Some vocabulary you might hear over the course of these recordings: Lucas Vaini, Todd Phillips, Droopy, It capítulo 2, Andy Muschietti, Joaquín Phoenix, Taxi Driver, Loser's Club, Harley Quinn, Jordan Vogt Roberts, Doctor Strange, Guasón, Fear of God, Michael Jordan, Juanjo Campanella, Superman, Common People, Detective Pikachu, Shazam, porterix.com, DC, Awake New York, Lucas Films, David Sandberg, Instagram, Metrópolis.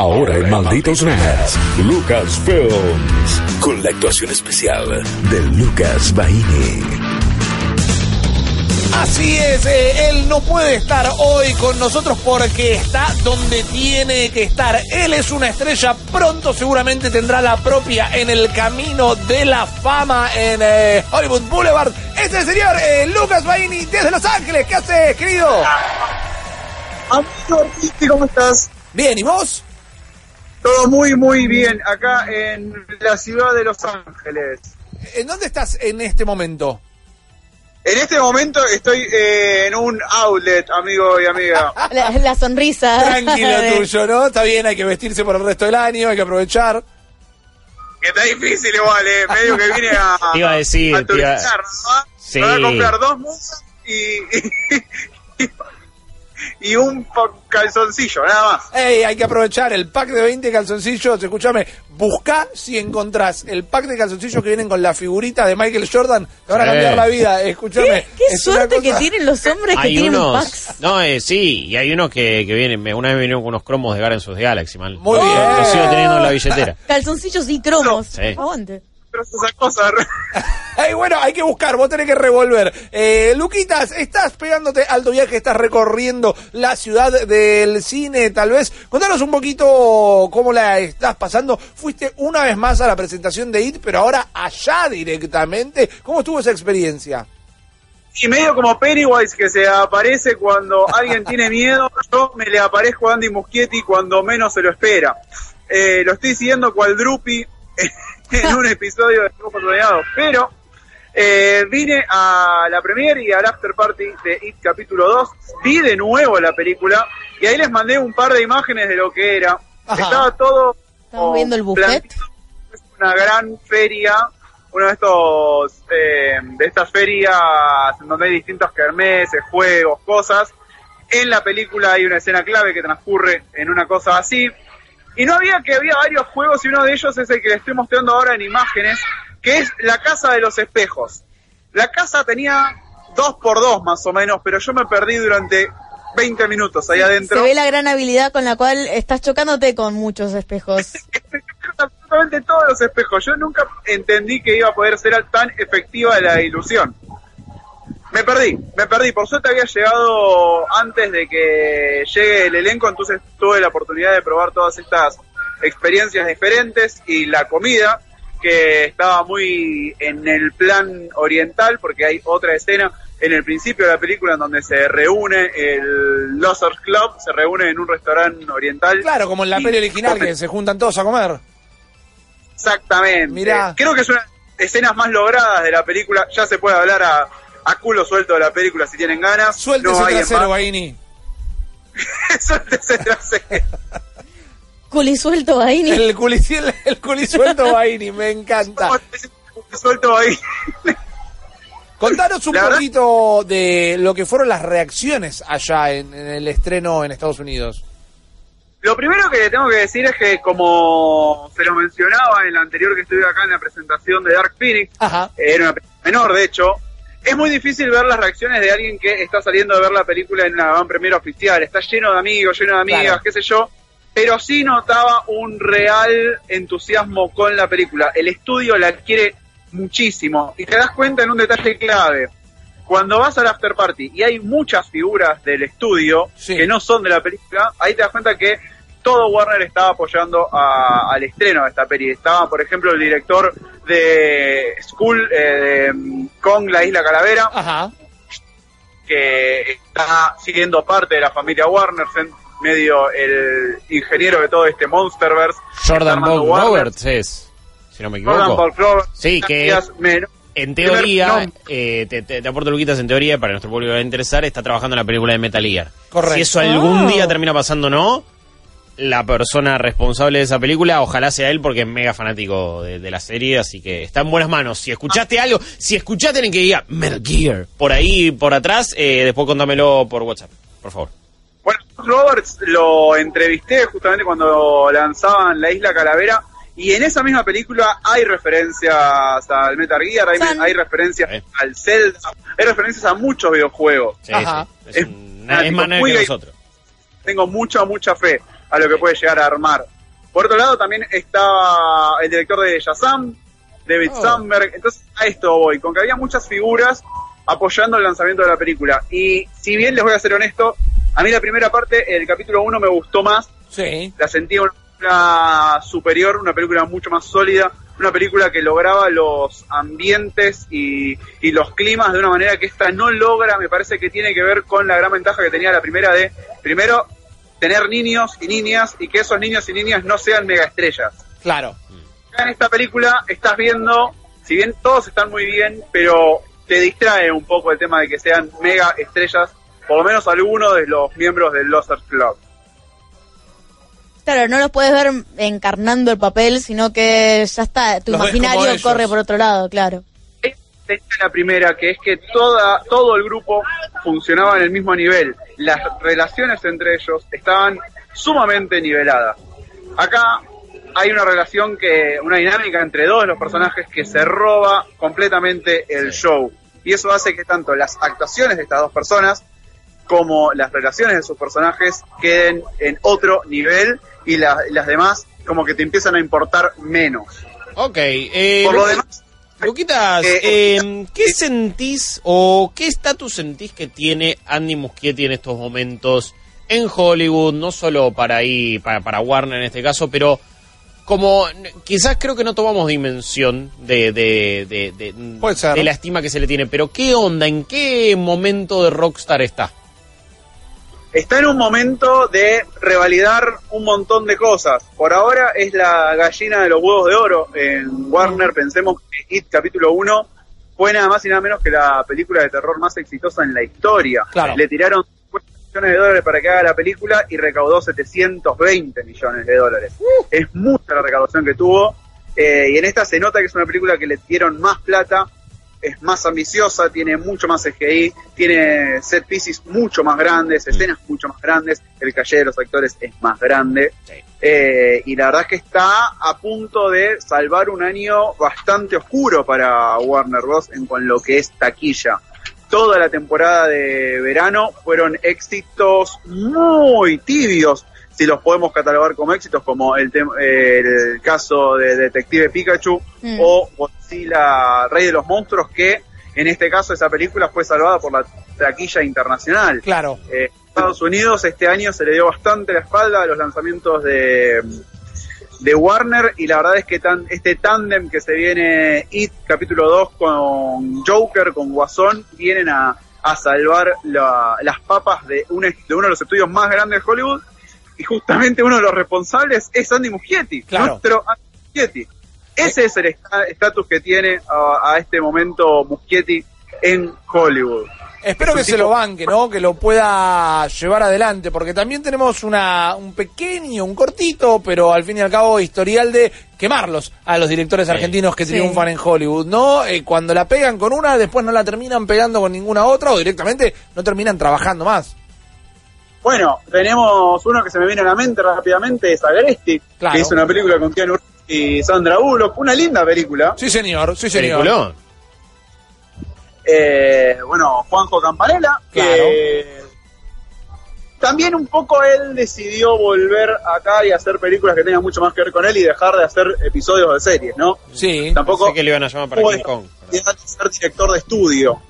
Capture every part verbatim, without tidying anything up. Ahora en Malditos Nerds, Lucas Films, con la actuación especial de Lucas Vaini. Así es, eh, él no puede estar hoy con nosotros porque está donde tiene que estar. Él es una estrella, pronto seguramente tendrá la propia en el camino de la fama en eh, Hollywood Boulevard. Este es el señor eh, Lucas Vaini desde Los Ángeles. ¿Qué haces, querido? Amigo Agresti, ¿cómo estás? Bien, ¿y vos? Todo muy, muy bien, acá en la ciudad de Los Ángeles. ¿En dónde estás en este momento? En este momento estoy eh, en un outlet, amigo y amiga. La, la sonrisa. Tranquilo tuyo, ¿no? Está bien, hay que vestirse por el resto del año, hay que aprovechar. Que está difícil igual, eh. Medio que vine a... Te iba a decir, a turizar, ¿no? Sí. Me voy a comprar dos musas y... y, y y un calzoncillo, nada más. Ey, hay que aprovechar el pack de veinte calzoncillos. Escúchame, buscá si encontrás el pack de calzoncillos que vienen con la figurita de Michael Jordan. Te van a cambiar eh. la vida, escúchame. Qué, qué es suerte cosa... que tienen los hombres que hay tienen unos packs. No, eh, sí, y hay unos que, que vienen, una vez vinieron con unos cromos de Guardians of the Galaxy, mal. Muy oh. bien. Los sigo teniendo en la billetera. Calzoncillos y cromos, no. sí. Aguante. Pero esas cosas. Ay, bueno, hay que buscar, vos tenés que revolver. Eh, Luquitas, estás pegándote alto viaje, estás recorriendo la ciudad del cine, tal vez. Contanos un poquito cómo la estás pasando. Fuiste una vez más a la presentación de It, pero ahora allá directamente. ¿Cómo estuvo esa experiencia? Y medio como Pennywise que se aparece cuando alguien tiene miedo, yo me le aparezco a Andy Muschietti cuando menos se lo espera. Eh, lo estoy siguiendo cual Droopy en un episodio de Copa Torneado, pero eh, vine a la premiere y al after party de It capítulo dos, vi de nuevo la película y ahí les mandé un par de imágenes de lo que era. Ajá. Estaba todo como viendo el buffet. Es una gran feria, uno de estos eh, de estas ferias en donde hay distintos kermeses, juegos, cosas. En la película hay una escena clave que transcurre en una cosa así. Y no había que había varios juegos y uno de ellos es el que les estoy mostrando ahora en imágenes, que es la casa de los espejos. La casa tenía dos por dos más o menos, pero yo me perdí durante veinte minutos ahí sí, adentro. Se ve la gran habilidad con la cual estás chocándote con muchos espejos. Absolutamente todos los espejos. Yo nunca entendí que iba a poder ser tan efectiva la ilusión. Me perdí, me perdí. Por suerte había llegado antes de que llegue el elenco, entonces tuve la oportunidad de probar todas estas experiencias diferentes y la comida, que estaba muy en el plan oriental, porque hay otra escena en el principio de la película en donde se reúne el Loser's Club, se reúne en un restaurante oriental. Claro, como en la peli original, comen. Que se juntan todos a comer. Exactamente. Mirá. Creo que es una de las escenas más logradas de la película, ya se puede hablar a... a culo suelto de la película si tienen ganas. Suéltese no trasero, Vaini. Suéltese trasero. Culisuelto Vaini. El, culi, el, el culisuelto Vaini, me encanta. Culisuelto Vaini. Contanos un la poquito verdad, de lo que fueron las reacciones allá en, en el estreno en Estados Unidos. Lo primero que tengo que decir es que, como se lo mencionaba en la anterior que estuve acá en la presentación de Dark Phoenix, Ajá. era una película menor, de hecho. Es muy difícil ver las reacciones de alguien que está saliendo de ver la película en la gran premiere oficial. Está lleno de amigos, lleno de amigas, claro. qué sé yo. Pero sí notaba un real entusiasmo con la película. El estudio la quiere muchísimo. Y te das cuenta en un detalle clave. Cuando vas al after party y hay muchas figuras del estudio sí. que no son de la película, ahí te das cuenta que todo Warner estaba apoyando a, al estreno de esta peli. Estaba, por ejemplo, el director de School, eh, de Kong, la Isla Calavera, Ajá. que está siendo parte de la familia Warner, medio el ingeniero de todo este Monsterverse. Jordan Vogt Roberts es, si no me equivoco. Jordan Vogt Roberts. Sí, que en teoría, eh, te, te, te aporto Luquitas, en teoría, para nuestro público que va a interesar, está trabajando en la película de Metal Gear. Correcto. Si eso algún oh. día termina pasando, no... la persona responsable de esa película, ojalá sea él, porque es mega fanático de, de la serie, así que está en buenas manos. Si escuchaste ah. algo, si escuchaste en el que diga Metal Gear, por ahí, por atrás, eh, después contámelo por WhatsApp, por favor. Bueno, Roberts lo entrevisté justamente cuando lanzaban La Isla Calavera, y en esa misma película hay referencias al Metal Gear, hay, hay referencias ¿Eh? al Zelda, hay referencias a muchos videojuegos. Sí, Ajá. Sí, es, es, un, es más que nosotros. Tengo mucha, mucha fe. a lo que puede llegar a armar. Por otro lado, también está el director de Shazam, David oh. Sandberg. Entonces, a esto voy, con que había muchas figuras apoyando el lanzamiento de la película. Y si bien les voy a ser honesto, a mí la primera parte, el capítulo uno, me gustó más. Sí. La sentí una película superior, una película mucho más sólida, una película que lograba los ambientes y, y los climas de una manera que esta no logra. Me parece que tiene que ver con la gran ventaja que tenía la primera de, primero, tener niños y niñas, y que esos niños y niñas no sean megaestrellas. Claro. En esta película estás viendo, si bien todos están muy bien, pero te distrae un poco el tema de que sean megaestrellas, por lo menos alguno de los miembros del Loser's Club. Claro, no los puedes ver encarnando el papel, sino que ya está, tu los imaginario corre por otro lado, claro. La primera, que es que toda todo el grupo funcionaba en el mismo nivel, las relaciones entre ellos estaban sumamente niveladas. Acá hay una relación, que una dinámica entre dos de los personajes que se roba completamente el show, y eso hace que tanto las actuaciones de estas dos personas como las relaciones de sus personajes queden en otro nivel, y la, las demás como que te empiezan a importar menos. Ok, eh, por lo demás, Luquitas, eh, ¿qué sentís o qué estatus sentís que tiene Andy Muschietti en estos momentos en Hollywood? No solo para ahí, para, para Warner en este caso, pero como quizás creo que no tomamos dimensión de, de, de, de, de la estima que se le tiene, pero ¿qué onda? ¿En qué momento de rockstar está? Está en un momento de revalidar un montón de cosas. Por ahora es la gallina de los huevos de oro en Warner. Pensemos que It capítulo uno fue nada más y nada menos que la película de terror más exitosa en la historia. Claro. Le tiraron cincuenta millones de dólares para que haga la película y recaudó setecientos veinte millones de dólares. Uh. Es mucha la recaudación que tuvo. Eh, y en esta se nota que es una película que le dieron más plata, es más ambiciosa, tiene mucho más C G I, tiene set pieces mucho más grandes, escenas mucho más grandes, el caché de los actores es más grande. Sí. Eh, y la verdad es que está a punto de salvar un año bastante oscuro para Warner Bros. En con lo que es taquilla. Toda la temporada de verano fueron éxitos muy tibios, si los podemos catalogar como éxitos, como el, tem- el caso de Detective Pikachu mm. o Godzilla, Rey de los Monstruos, que en este caso esa película fue salvada por la taquilla internacional. Claro. Eh, Estados Unidos este año se le dio bastante la espalda a los lanzamientos de, de Warner, y la verdad es que tan, este tándem que se viene It capítulo dos con Joker, con Guasón, vienen a, a salvar la, las papas de, un, de uno de los estudios más grandes de Hollywood. Y justamente uno de los responsables es Andy Muschietti, claro. Nuestro Andy Muschietti. Ese es el estatus que tiene uh, a este momento Muschietti en Hollywood. Espero que tipo... se lo banque, ¿no? Que lo pueda llevar adelante, porque también tenemos una un pequeño, un cortito, pero al fin y al cabo historial de quemarlos a los directores sí. argentinos que sí. triunfan en Hollywood, ¿no? Eh, cuando la pegan con una, después no la terminan pegando con ninguna otra, o directamente no terminan trabajando más. Bueno, tenemos uno que se me viene a la mente rápidamente, es Agresti, claro. que hizo una película con Keanu Reeves y Sandra Bullock, una linda película. Sí, señor, sí, señor. ¿Peliculón? Eh, bueno, Juanjo Campanella, claro. que también un poco él decidió volver acá y hacer películas que tengan mucho más que ver con él y dejar de hacer episodios de series, ¿no? Sí, tampoco sé que le iban a llamar para King Kong. Dejar de ser director de estudio.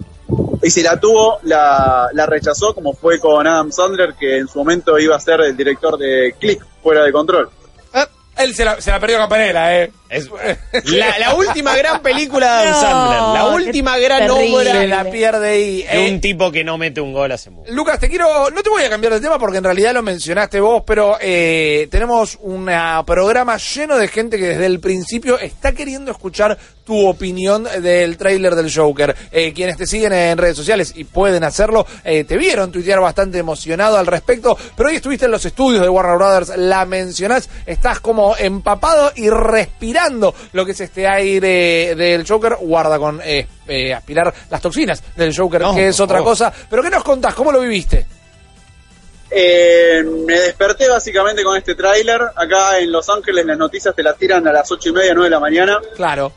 Y si la tuvo, la, la rechazó, como fue con Adam Sandler, que en su momento iba a ser el director de Click, Fuera de Control. Eh, él se la, se la perdió Campanella, ¿eh? Es, la, la última gran película de Adam no, Sandler. La última gran terrible. Obra. Se la pierde y... Eh. Un tipo que no mete un gol hace mucho. Lucas, te quiero... No te voy a cambiar de tema porque en realidad lo mencionaste vos, pero eh, tenemos un programa lleno de gente que desde el principio está queriendo escuchar tu opinión del tráiler del Joker. Eh, quienes te siguen en redes sociales y pueden hacerlo, eh, te vieron tuitear bastante emocionado al respecto, pero hoy estuviste en los estudios de Warner Brothers, la mencionás, estás como empapado y respirando lo que es este aire del Joker, guarda con eh, eh, aspirar las toxinas del Joker, no, que es otra cosa. Pero ¿qué nos contás? ¿Cómo lo viviste? Eh, me desperté básicamente con este tráiler. Acá en Los Ángeles las noticias te las tiran a las ocho y media, nueve de la mañana. Claro.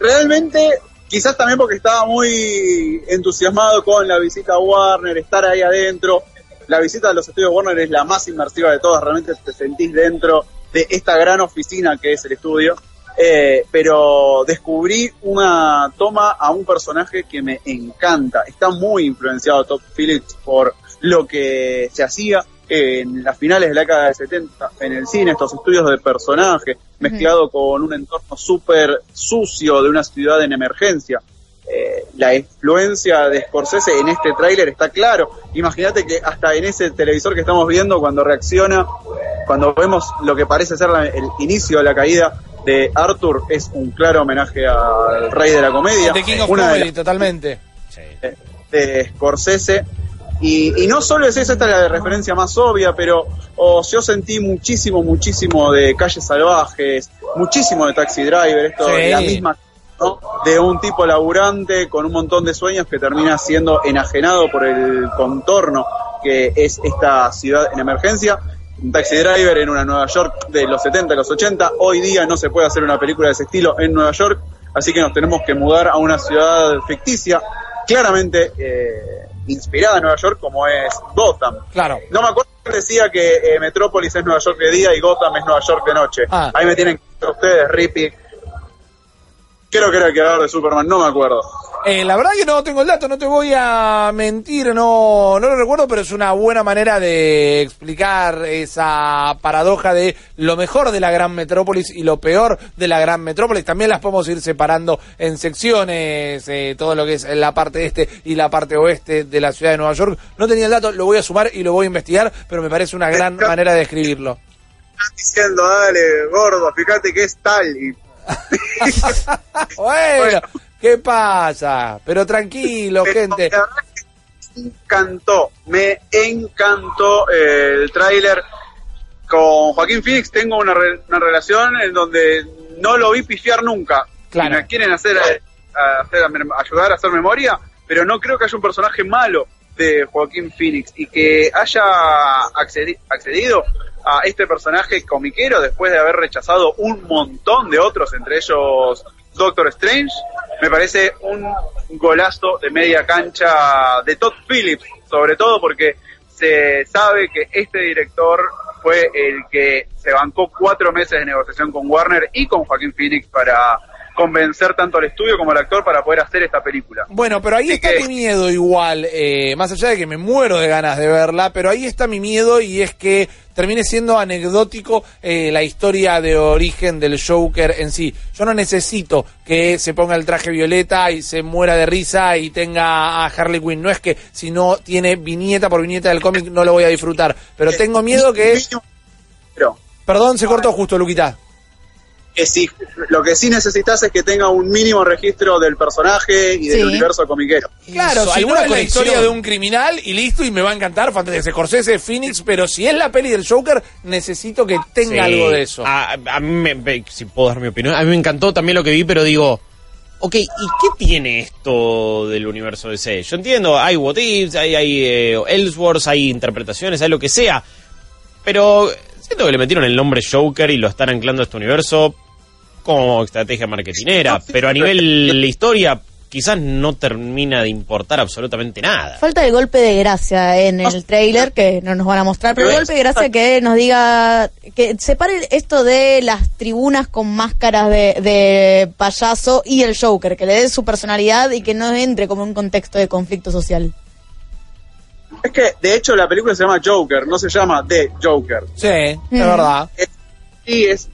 Realmente, quizás también porque estaba muy entusiasmado con la visita a Warner, estar ahí adentro, la visita de los estudios Warner es la más inmersiva de todas, realmente te sentís dentro de esta gran oficina que es el estudio, eh, pero descubrí una toma a un personaje que me encanta, está muy influenciado Todd Phillips por lo que se hacía en las finales de la década de setenta en el cine, estos estudios de personaje mezclado con un entorno súper sucio de una ciudad en emergencia. Eh, la influencia de Scorsese en este tráiler está claro. Imagínate que hasta en ese televisor que estamos viendo, cuando reacciona, cuando vemos lo que parece ser la, el inicio de la caída de Arthur, es un claro homenaje al Rey de la Comedia. The King of Comedy, de la, totalmente. Eh, de Scorsese. Y, y no solo es eso, esta es la referencia más obvia, pero oh, yo sentí muchísimo, muchísimo de Calles Salvajes, muchísimo de Taxi Driver, esto sí. La misma, ¿no? De un tipo laburante con un montón de sueños que termina siendo enajenado por el contorno que es esta ciudad en emergencia. Taxi Driver en una Nueva York de los setenta, los ochenta, hoy día no se puede hacer una película de ese estilo en Nueva York, así que nos tenemos que mudar a una ciudad ficticia, claramente... Eh, inspirada en Nueva York, como es Gotham. Claro. No me acuerdo que decía que eh, Metrópolis es Nueva York de día y Gotham es Nueva York de noche. Ah. Ahí me tienen que ustedes, Rippy. Creo que era el creador de Superman, no me acuerdo. Eh, la verdad que no tengo el dato, no te voy a mentir, no, no lo recuerdo, pero es una buena manera de explicar esa paradoja de lo mejor de la gran metrópolis y lo peor de la gran metrópolis. También las podemos ir separando en secciones, eh, todo lo que es la parte este y la parte oeste de la ciudad de Nueva York. No tenía el dato, lo voy a sumar y lo voy a investigar, pero me parece una gran está, manera de describirlo. Estás diciendo, dale, gordo, fíjate que es tal y... Bueno, ¿qué pasa? Pero tranquilo, pero, gente. La verdad es que me encantó, me encantó el tráiler. Con Joaquín Phoenix tengo una, re, una relación en donde no lo vi pifiar nunca. Claro. Me quieren hacer, a, hacer a, ayudar a hacer memoria, pero no creo que haya un personaje malo de Joaquín Phoenix y que haya accedi- accedido a este personaje comiquero después de haber rechazado un montón de otros, entre ellos Doctor Strange, me parece un golazo de media cancha de Todd Phillips, sobre todo porque se sabe que este director fue el que se bancó cuatro meses de negociación con Warner y con Joaquín Phoenix para convencer tanto al estudio como al actor para poder hacer esta película. Bueno, pero ahí Así está que... mi miedo igual, eh, más allá de que me muero de ganas de verla, pero ahí está mi miedo, y es que termine siendo anecdótico eh, la historia de origen del Joker en sí. Yo no necesito que se ponga el traje violeta y se muera de risa y tenga a Harley Quinn. No es que si no tiene viñeta por viñeta del cómic no lo voy a disfrutar, pero tengo miedo que... Pero... Perdón, se cortó justo, Luquita. Que sí, lo que sí necesitas es que tenga un mínimo registro del personaje y del sí. universo comiquero. Claro, si no es la historia de un criminal y listo, y me va a encantar, fantasía, Scorsese, Phoenix, pero si es la peli del Joker, necesito que tenga sí. algo de eso. A, a mí, me, me, si puedo dar mi opinión, a mí me encantó también lo que vi, pero digo, ok, ¿y qué tiene esto del universo D C? Yo entiendo, hay What Ifs, hay, hay eh, Elseworlds, hay interpretaciones, hay lo que sea, pero... Siento que le metieron el nombre Joker y lo están anclando a este universo como estrategia marketinera, pero a nivel de historia quizás no termina de importar absolutamente nada. Falta el golpe de gracia en el trailer, que no nos van a mostrar, pero el golpe de gracia que nos diga, que separe esto de las tribunas con máscaras de, de payaso y el Joker, que le dé su personalidad y que no entre como un contexto de conflicto social. Es que, de hecho, la película se llama Joker, no se llama The Joker. Sí, es mm. verdad. Sí, es,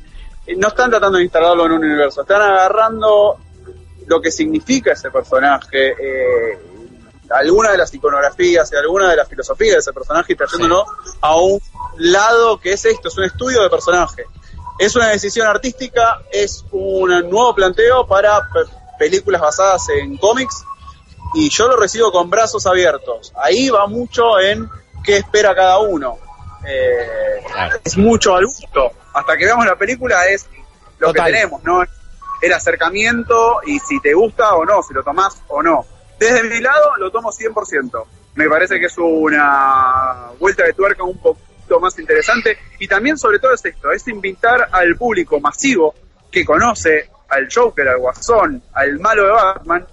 no están tratando de instalarlo en un universo, están agarrando lo que significa ese personaje, eh, alguna de las iconografías y alguna de las filosofías de ese personaje, y trayéndolo sí. a un lado que es esto, es un estudio de personaje. Es una decisión artística, es un nuevo planteo para pe- películas basadas en cómics, y yo lo recibo con brazos abiertos. Ahí va mucho en qué espera cada uno. Eh, claro. Es mucho al gusto. Hasta que veamos la película es lo Total. Que tenemos, ¿no? El acercamiento y si te gusta o no, si lo tomás o no. Desde mi lado lo tomo cien por ciento. Me parece que es una vuelta de tuerca un poquito más interesante. Y también, sobre todo, es esto. Es invitar al público masivo que conoce al Joker, al Guasón, al malo de Batman...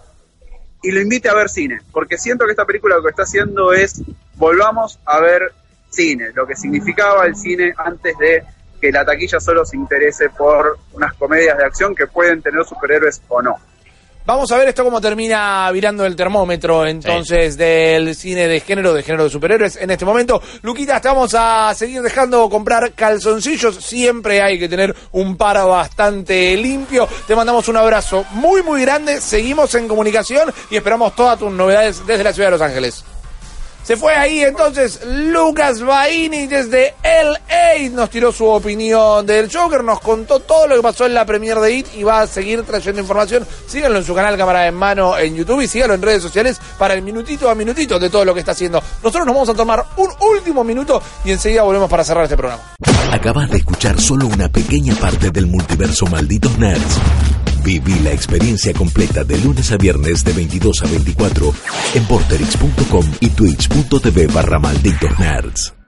y lo invite a ver cine, porque siento que esta película lo que está haciendo es volvamos a ver cine, lo que significaba el cine antes de que la taquilla solo se interese por unas comedias de acción que pueden tener superhéroes o no. Vamos a ver esto cómo termina virando el termómetro, entonces, sí, del cine de género, de género de superhéroes en este momento. Luquita, te vamos a seguir dejando comprar calzoncillos. Siempre hay que tener un par bastante limpio. Te mandamos un abrazo muy, muy grande. Seguimos en comunicación y esperamos todas tus novedades desde la ciudad de Los Ángeles. Se fue ahí entonces Lucas Vaini desde L A, nos tiró su opinión del Joker, nos contó todo lo que pasó en la premiere de It y va a seguir trayendo información. Síganlo en su canal Cámara en Mano en YouTube y síganlo en redes sociales para el minutito a minutito de todo lo que está haciendo. Nosotros nos vamos a tomar un último minuto y enseguida volvemos para cerrar este programa. Acabas de escuchar solo una pequeña parte del multiverso Malditos Nerds. Viví la experiencia completa de lunes a viernes de veintidós a veinticuatro en porterix punto com y twitch punto tv barra Malditos Nerds.